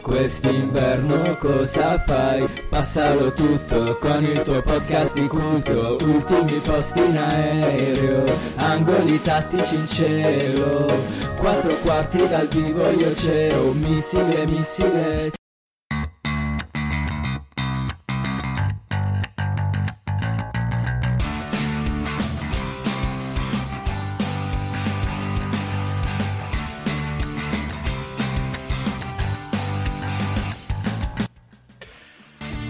Quest'inverno cosa fai? Passalo tutto con il tuo podcast di culto. Ultimi posti in aereo, angoli tattici in cielo, 4 quarti dal vivo io c'ero. Missile, missile.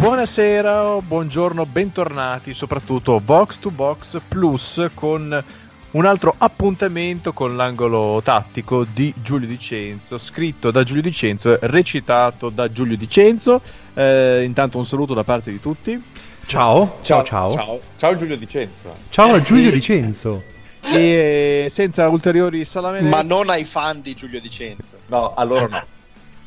Buonasera, buongiorno, bentornati soprattutto Box to Box Plus con un altro appuntamento con l'angolo tattico di Giulio Dicenzo, scritto da Giulio Dicenzo e recitato da Giulio Dicenzo. Intanto un saluto da parte di tutti. Ciao. Ciao Giulio Dicenzo. Ciao Giulio Dicenzo. E senza ulteriori salamandre. Ma non ai fan di Giulio Dicenzo. No, allora no.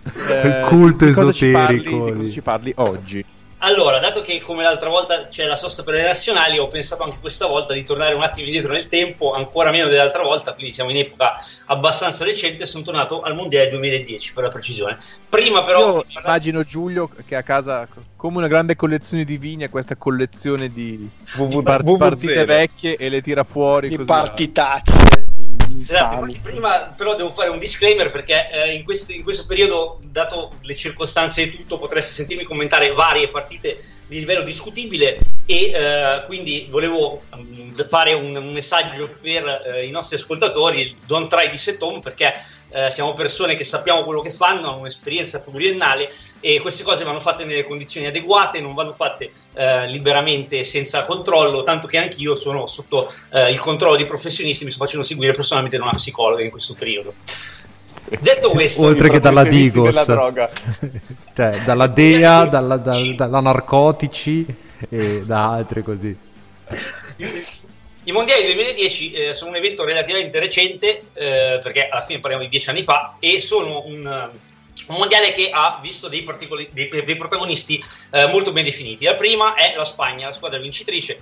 Il culto esoterico. Di cosa ci parli oggi? Allora, dato che come l'altra volta c'è la sosta per le nazionali, ho pensato anche questa volta di tornare un attimo indietro nel tempo, ancora meno dell'altra volta, quindi siamo in epoca abbastanza recente. Sono tornato al Mondiale 2010, per la precisione. Prima però io immagino Giulio che a casa, come una grande collezione di vini, ha questa collezione di partite vecchie e le tira fuori di partitacce. Esatto, prima però devo fare un disclaimer perché in questo periodo, dato le circostanze e tutto, potreste sentirmi commentare varie partite di livello discutibile e quindi volevo fare un messaggio per i nostri ascoltatori: don't try this at home, perché siamo persone che sappiamo quello che fanno, hanno un'esperienza pluriennale e queste cose vanno fatte nelle condizioni adeguate, non vanno fatte liberamente senza controllo, tanto che anch'io sono sotto il controllo di professionisti, mi sto facendo seguire personalmente da una psicologa in questo periodo. Detto questo, oltre che dalla Digos, cioè, dalla DEA, dalla narcotici e da altri così. I mondiali 2010 sono un evento relativamente recente, perché alla fine parliamo di 10 anni fa, e sono un mondiale che ha visto dei protagonisti molto ben definiti. La prima è la Spagna, la squadra vincitrice,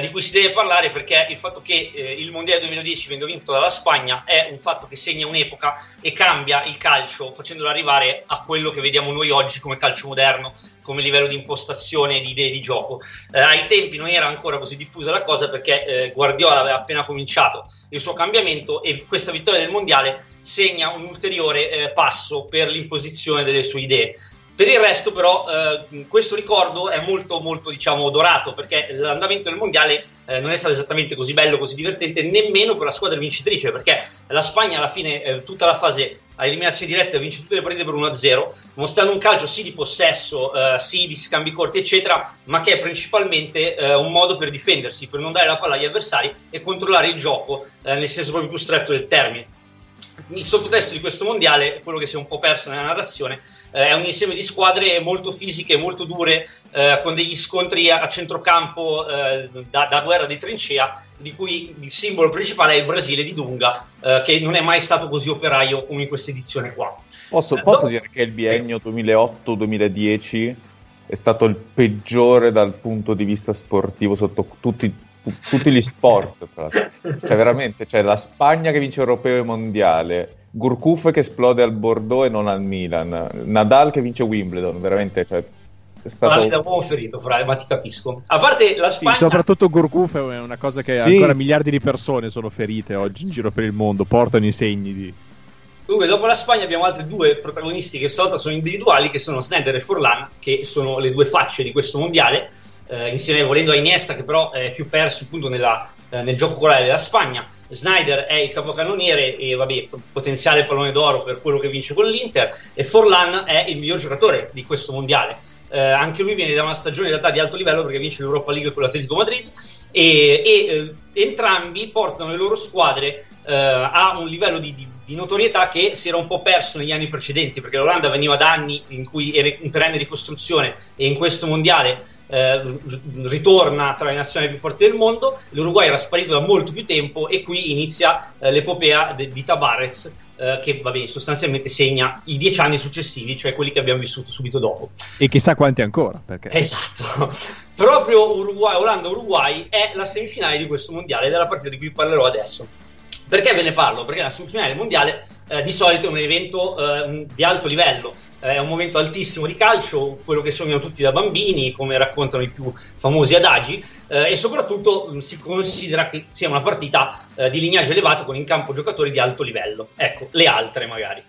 di cui si deve parlare, perché il fatto che il mondiale 2010 venga vinto dalla Spagna è un fatto che segna un'epoca e cambia il calcio, facendolo arrivare a quello che vediamo noi oggi come calcio moderno, come livello di impostazione, di idee di gioco. Ai tempi non era ancora così diffusa la cosa, perché Guardiola aveva appena cominciato il suo cambiamento e questa vittoria del mondiale segna un ulteriore passo per l'imposizione delle sue idee. Per il resto però questo ricordo è molto molto, diciamo, dorato, perché l'andamento del mondiale non è stato esattamente così bello, così divertente, nemmeno per la squadra vincitrice, perché la Spagna alla fine tutta la fase a eliminarsi diretta vince tutte le partite per 1-0, mostrando un calcio sì di possesso, sì di scambi corti eccetera, ma che è principalmente un modo per difendersi, per non dare la palla agli avversari e controllare il gioco nel senso proprio più stretto del termine. Il sottotesto di questo mondiale, quello che si è un po' perso nella narrazione, è un insieme di squadre molto fisiche, molto dure, con degli scontri a centrocampo da guerra di trincea, di cui il simbolo principale è il Brasile di Dunga, che non è mai stato così operaio come in questa edizione qua. Posso dire che il biennio 2008-2010 è stato il peggiore dal punto di vista sportivo sotto tutti gli sport, cioè veramente, cioè la Spagna che vince europeo e mondiale, Gourcuff che esplode al Bordeaux e non al Milan, Nadal che vince Wimbledon, veramente, cioè è stato... Ma l'avevo ferito, ma ti capisco. A parte la Spagna, sì, soprattutto Gourcuff è una cosa che miliardi di persone sono ferite oggi in giro per il mondo, portano i segni di... Dunque, dopo la Spagna abbiamo altri due protagonisti che stavolta sono individuali, che sono Sneijder e Forlán, che sono le due facce di questo mondiale. Insieme volendo a Iniesta, che però è più perso appunto nel gioco corale della Spagna. Sneijder è il capocannoniere e potenziale pallone d'oro per quello che vince con l'Inter, e Forlán è il miglior giocatore di questo mondiale. Anche lui viene da una stagione in realtà di alto livello, perché vince l'Europa League con l'Atletico Madrid, e entrambi portano le loro squadre ha un livello di notorietà che si era un po' perso negli anni precedenti, perché l'Olanda veniva da anni in cui era in perenne ricostruzione, e in questo mondiale ritorna tra le nazioni più forti del mondo. L'Uruguay era sparito da molto più tempo, e qui inizia l'epopea di Tabarez, che va bene, sostanzialmente segna i 10 anni successivi, cioè quelli che abbiamo vissuto subito dopo, e chissà quanti ancora, perché esatto. Proprio Olanda-Uruguay è la semifinale di questo mondiale, della partita di cui parlerò adesso. Perché ve ne parlo? Perché la semifinale mondiale di solito è un evento di alto livello, è un momento altissimo di calcio, quello che sognano tutti da bambini, come raccontano i più famosi adagi, e soprattutto si considera che sia una partita di lignaggio elevato, con in campo giocatori di alto livello. Ecco, le altre magari.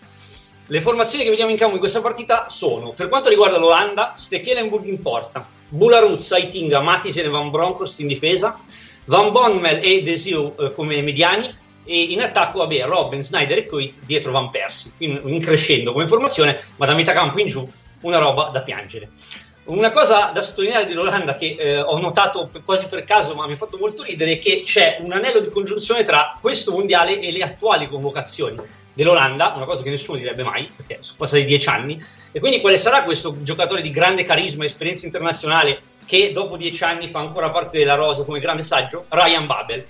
Le formazioni che vediamo in campo in questa partita sono, per quanto riguarda l'Olanda, Stekelenburg in porta, Boulahrouz, Heitinga, Matisse e Van Bronckhorst in difesa, Van Bommel e De Jong come mediani, e in attacco, vabbè, Robben, Sneijder e Coit dietro Van Persie, in crescendo come formazione, ma da metà campo in giù una roba da piangere. Una cosa da sottolineare dell'Olanda che ho notato quasi per caso, ma mi ha fatto molto ridere, è che c'è un anello di congiunzione tra questo mondiale e le attuali convocazioni dell'Olanda, una cosa che nessuno direbbe mai, perché sono passati 10 anni, e quindi quale sarà questo giocatore di grande carisma e esperienza internazionale che dopo 10 anni fa ancora parte della rosa come grande saggio? Ryan Babel.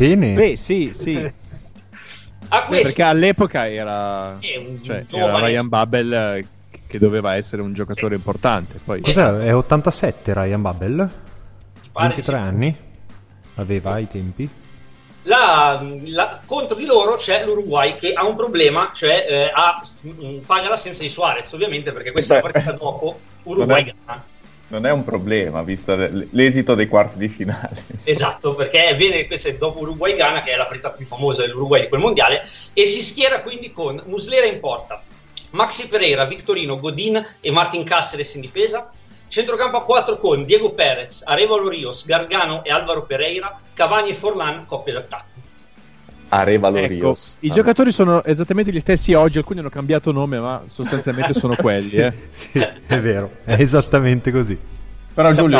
Bene. Beh, sì. Perché all'epoca era Ryan Babel, che doveva essere un giocatore importante. Poi è 87 Ryan Babel, 23 anni aveva ai tempi. Contro di loro c'è l'Uruguay, che ha un problema, cioè paga l'assenza di Suarez, ovviamente, perché questa è la partita dopo Uruguay gana. Non è un problema, visto l'esito dei quarti di finale. Esatto, perché viene questa dopo Uruguay-Ghana, che è la partita più famosa dell'Uruguay di quel mondiale, e si schiera quindi con Muslera in porta, Maxi Pereira, Victorino, Godín e Martin Cáceres in difesa, centrocampo a 4 con Diego Perez, Arévalo Ríos, Gargano e Alvaro Pereira, Cavani e Forlán, coppia d'attacco. Arévalo Ríos. I giocatori sono esattamente gli stessi oggi, alcuni hanno cambiato nome, ma sostanzialmente sono quelli. Sì, è vero, è esattamente così. Però Giulio,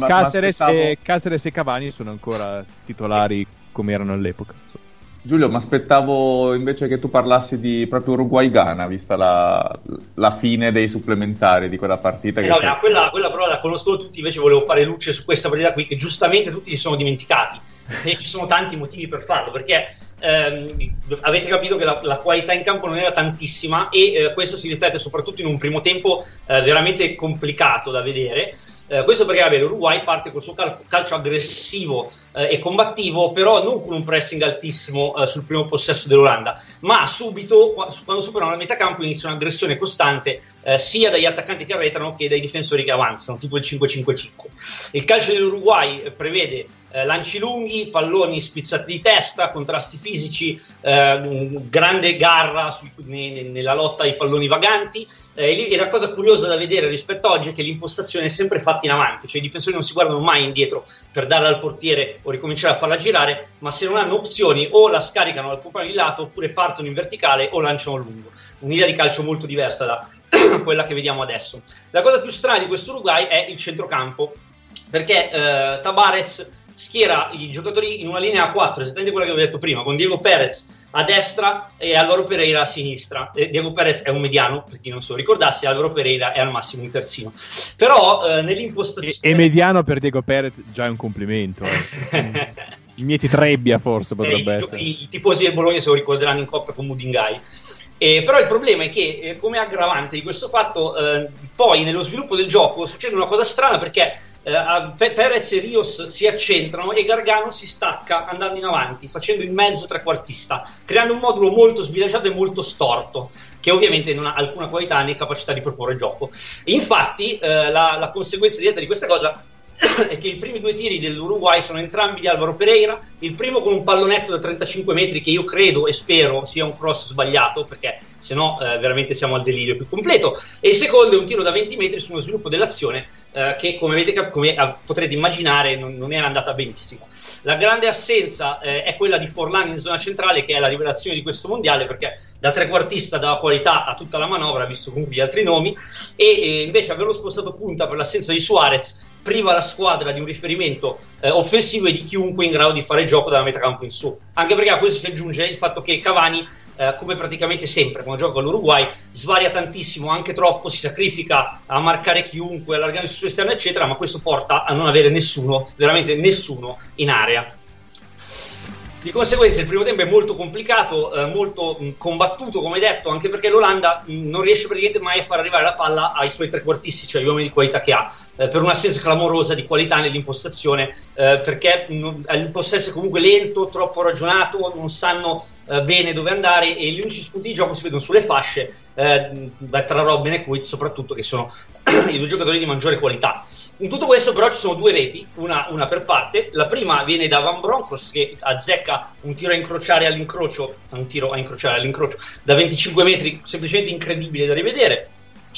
Cáceres e Cavani sono ancora titolari come erano all'epoca. Giulio, mi aspettavo invece che tu parlassi di proprio Uruguay-Ghana, vista la fine dei supplementari di quella partita. Quella però la conoscono tutti, invece volevo fare luce su questa partita qui, che giustamente tutti si sono dimenticati. E ci sono tanti motivi per farlo, perché avete capito che la qualità in campo non era tantissima, e questo si riflette soprattutto in un primo tempo veramente complicato da vedere. Questo perché l'Uruguay parte col suo calcio aggressivo e combattivo, però non con un pressing altissimo sul primo possesso dell'Olanda, ma subito quando superano la metà campo inizia un'aggressione costante sia dagli attaccanti che arretrano che dai difensori che avanzano, tipo il 5-5-5. Il calcio dell'Uruguay prevede lanci lunghi, palloni spizzati di testa, contrasti fisici, grande garra nella lotta ai palloni vaganti, e la cosa curiosa da vedere rispetto a oggi è che l'impostazione è sempre fatta in avanti, cioè i difensori non si guardano mai indietro per darla al portiere o ricominciare a farla girare, ma se non hanno opzioni o la scaricano al compagno di lato, oppure partono in verticale o lanciano lungo. Un'idea di calcio molto diversa da quella che vediamo adesso. La cosa più strana di questo Uruguay è il centrocampo, perché Tabarez schiera i giocatori in una linea a 4, esattamente quella che avevo detto prima, con Diego Perez a destra e Alvaro Pereira a sinistra. Diego Perez è un mediano, per chi non se lo ricordasse, Alvaro Pereira è al massimo un terzino. Però nell'impostazione... E mediano per Diego Perez già è un complimento. Mieti Trebbia forse potrebbe essere. I tifosi del Bologna se lo ricorderanno in coppia con Mudingai. Però il problema è che, come aggravante di questo fatto, poi nello sviluppo del gioco succede una cosa strana, perché Perez e Rios si accentrano e Gargano si stacca andando in avanti, facendo il mezzo trequartista, creando un modulo molto sbilanciato e molto storto, che ovviamente non ha alcuna qualità né capacità di proporre gioco. Infatti la conseguenza diretta di questa cosa è che i primi 2 tiri dell'Uruguay sono entrambi di Alvaro Pereira, il primo con un pallonetto da 35 metri che io credo e spero sia un cross sbagliato, perché se no veramente siamo al delirio più completo, e il secondo è un tiro da 20 metri su uno sviluppo dell'azione che come potrete immaginare non era andata benissimo. La grande assenza è quella di Forlán in zona centrale, che è la rivelazione di questo mondiale, perché da trequartista dava qualità a tutta la manovra, visto comunque gli altri nomi, e invece averlo spostato punta per l'assenza di Suarez priva la squadra di un riferimento offensivo e di chiunque in grado di fare gioco dalla metà campo in su, anche perché a questo si aggiunge il fatto che Cavani, come praticamente sempre quando gioca all'Uruguay, svaria tantissimo, anche troppo, si sacrifica a marcare chiunque, allargando il suo esterno eccetera, ma questo porta a non avere nessuno, veramente nessuno in area. Di conseguenza il primo tempo è molto complicato, molto combattuto, come detto, anche perché l'Olanda non riesce praticamente mai a far arrivare la palla ai suoi trequartisti, cioè agli uomini di qualità che ha, per un'assenza clamorosa di qualità nell'impostazione, perché il possesso è comunque lento, troppo ragionato, non sanno bene dove andare, e gli unici spunti di gioco si vedono sulle fasce, tra Robben e Kuit soprattutto, che sono i due giocatori di maggiore qualità. In tutto questo però ci sono due reti, una per parte. La prima viene da Van Bronckhorst, che azzecca un tiro a incrociare all'incrocio, da 25 metri, semplicemente incredibile da rivedere,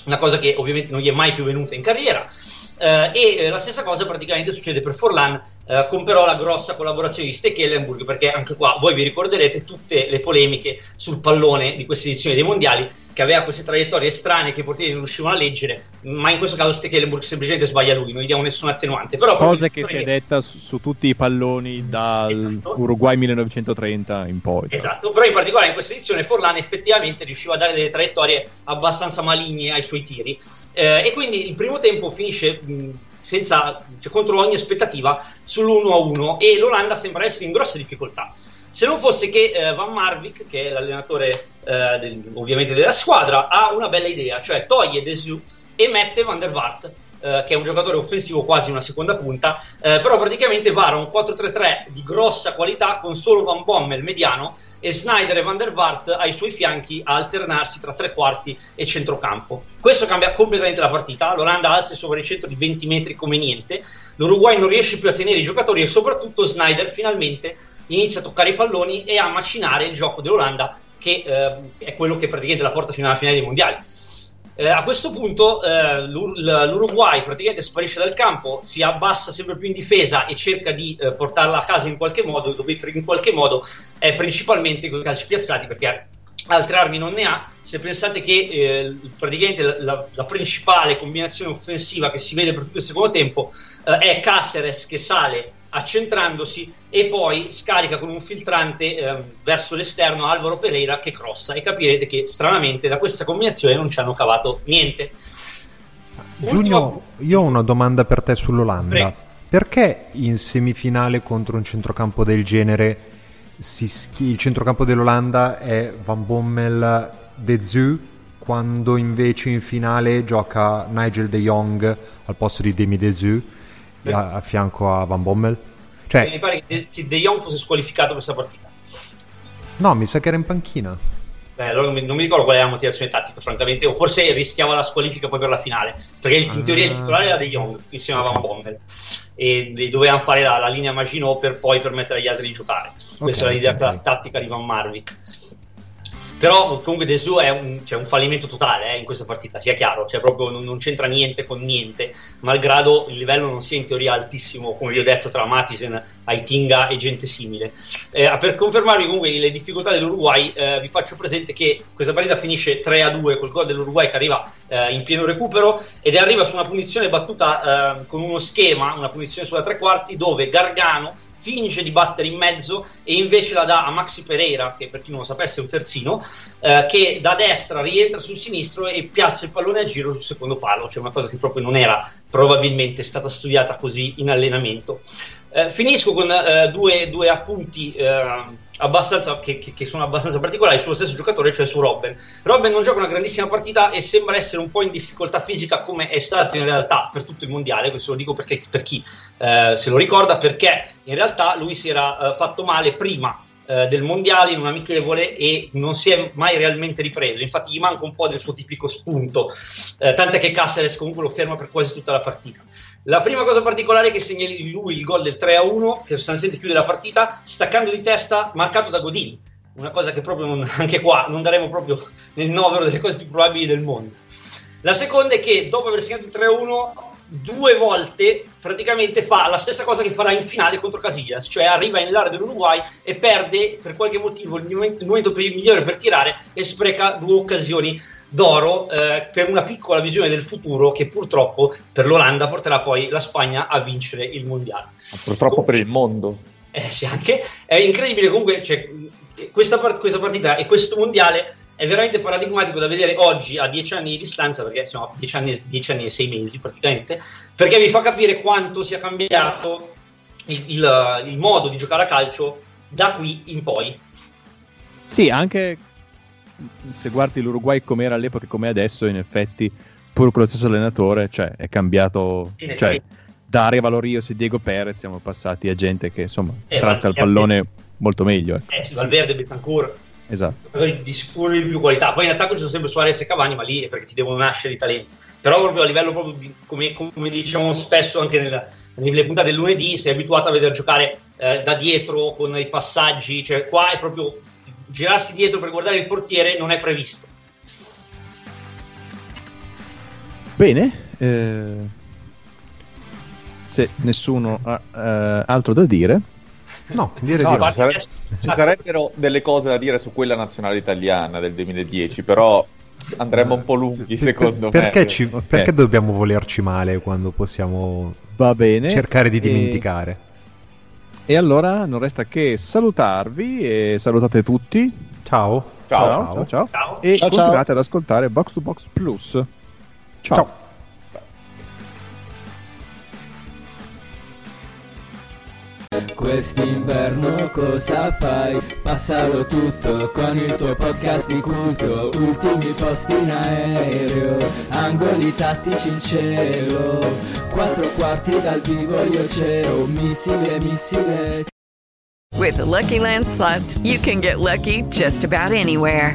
una cosa che ovviamente non gli è mai più venuta in carriera. E la stessa cosa praticamente succede per Forlán, con però la grossa collaborazione di Stekelenburg, perché anche qua voi vi ricorderete tutte le polemiche sul pallone di questa edizione dei mondiali, che aveva queste traiettorie strane che i portieri non riuscivano a leggere, ma in questo caso Stekelenburg semplicemente sbaglia lui, non gli diamo nessun attenuante. Però cosa che si è detta su tutti i palloni dal Uruguay 1930 in poi. Esatto, però in particolare in questa edizione Forlán effettivamente riusciva a dare delle traiettorie abbastanza maligne ai suoi tiri, e quindi il primo tempo finisce senza, cioè, contro ogni aspettativa sull'1-1, e l'Olanda sembra essere in grosse difficoltà. Se non fosse che Van Marwijk, che è l'allenatore ovviamente della squadra, ha una bella idea, cioè toglie Desiu e mette Van der Vaart, che è un giocatore offensivo, quasi una seconda punta, però praticamente vara un 4-3-3 di grossa qualità con solo Van Bommel mediano e Sneijder e Van der Vaart ai suoi fianchi a alternarsi tra tre quarti e centrocampo. Questo cambia completamente la partita, l'Olanda alza il suo baricentro di 20 metri come niente, l'Uruguay non riesce più a tenere i giocatori e soprattutto Sneijder finalmente inizia a toccare i palloni e a macinare il gioco dell'Olanda, che è quello che praticamente la porta fino alla finale dei mondiali. A questo punto l'Uruguay praticamente sparisce dal campo, si abbassa sempre più in difesa e cerca di portarla a casa in qualche modo, dove in qualche modo è principalmente con i calci piazzati, perché altre armi non ne ha. Se pensate che praticamente la principale combinazione offensiva che si vede per tutto il secondo tempo è Cáceres che sale accentrandosi e poi scarica con un filtrante verso l'esterno Alvaro Pereira che crossa, e capirete che stranamente da questa combinazione non ci hanno cavato niente. Giulio, io ho una domanda per te sull'Olanda. Prego. Perché in semifinale contro un centrocampo del genere il centrocampo dell'Olanda è Van Bommel, De Zeu, quando invece in finale gioca Nigel De Jong al posto di Demi De Zeu a fianco a Van Bommel? Cioè, mi pare che De Jong fosse squalificato questa partita. No, mi sa che era in panchina. Beh, allora non mi ricordo qual era la motivazione tattica, francamente, o forse rischiava la squalifica poi per la finale, perché in teoria il titolare era De Jong insieme a Van Bommel, e dovevano fare la linea Maginot per poi permettere agli altri di giocare. Questa era l'idea tattica di Van Marwijk. Però comunque De Zeu è un fallimento totale in questa partita, sia chiaro, cioè proprio non c'entra niente con niente, malgrado il livello non sia in teoria altissimo, come vi ho detto, tra Matisse, Heitinga e gente simile. Per confermarvi comunque le difficoltà dell'Uruguay, vi faccio presente che questa partita finisce 3-2 col gol dell'Uruguay che arriva in pieno recupero, ed arriva su una punizione battuta con uno schema, una punizione sulla tre quarti, dove Gargano finge di battere in mezzo e invece la dà a Maxi Pereira, che per chi non lo sapesse è un terzino, che da destra rientra sul sinistro e piazza il pallone a giro sul secondo palo, cioè una cosa che proprio non era probabilmente stata studiata così in allenamento. Finisco con due appunti abbastanza che sono abbastanza particolari sullo stesso giocatore, cioè su Robben. Non gioca una grandissima partita e sembra essere un po' in difficoltà fisica, come è stato in realtà per tutto il mondiale. Questo lo dico perché, per chi se lo ricorda, perché in realtà lui si era fatto male prima del mondiale in un amichevole e non si è mai realmente ripreso, infatti gli manca un po' del suo tipico spunto, tant'è che Cáceres comunque lo ferma per quasi tutta la partita. La prima cosa particolare è che segna lui il gol del 3-1, che sostanzialmente chiude la partita staccando di testa, marcato da Godín, una cosa che proprio anche qua non daremo proprio nel novero delle cose più probabili del mondo. La seconda è che dopo aver segnato il 3-1 due volte praticamente fa la stessa cosa che farà in finale contro Casillas, cioè arriva in area dell'Uruguay e perde per qualche motivo il momento migliore per tirare e spreca due occasioni d'oro per una piccola visione del futuro che purtroppo per l'Olanda porterà poi la Spagna a vincere il mondiale. Purtroppo per il mondo. Sì, anche è incredibile comunque, cioè, questa partita e questo mondiale è veramente paradigmatico da vedere oggi a 10 anni di distanza, perché siamo a 10 anni e 6 mesi praticamente, perché vi fa capire quanto sia cambiato il modo di giocare a calcio da qui in poi. Sì, anche se guardi l'Uruguay come era all'epoca e come adesso, in effetti pur con lo stesso allenatore, cioè è cambiato, cioè, da Arévalo Ríos e Diego Perez siamo passati a gente che insomma tratta il pallone molto meglio, sì, Valverde, Bentancur. Esatto. Di sicuro di più qualità. Poi in attacco ci sono sempre Suarez e Cavani, ma lì è perché ti devono nascere i talenti. Però proprio a livello proprio di, come diciamo spesso anche nelle puntate del lunedì, sei abituato a veder giocare da dietro con i passaggi, cioè qua è proprio girarsi dietro per guardare il portiere non è previsto. Bene, se nessuno ha altro da dire. No, ci sarebbero delle cose da dire su quella nazionale italiana del 2010, però andremmo un po' lunghi secondo me. Perché dobbiamo volerci male quando possiamo cercare di dimenticare? E allora non resta che salutarvi e salutate tutti. Ciao. E ciao, continuate ad ascoltare Box to Box Plus. Ciao. Quest'inverno cosa fai? Passalo tutto con il tuo podcast di culto. Ultimi posti in aereo, angoli tattici in cielo, 4 quarti dal vivo io c'ero, missile. With the Lucky Land Slots, you can get lucky just about anywhere.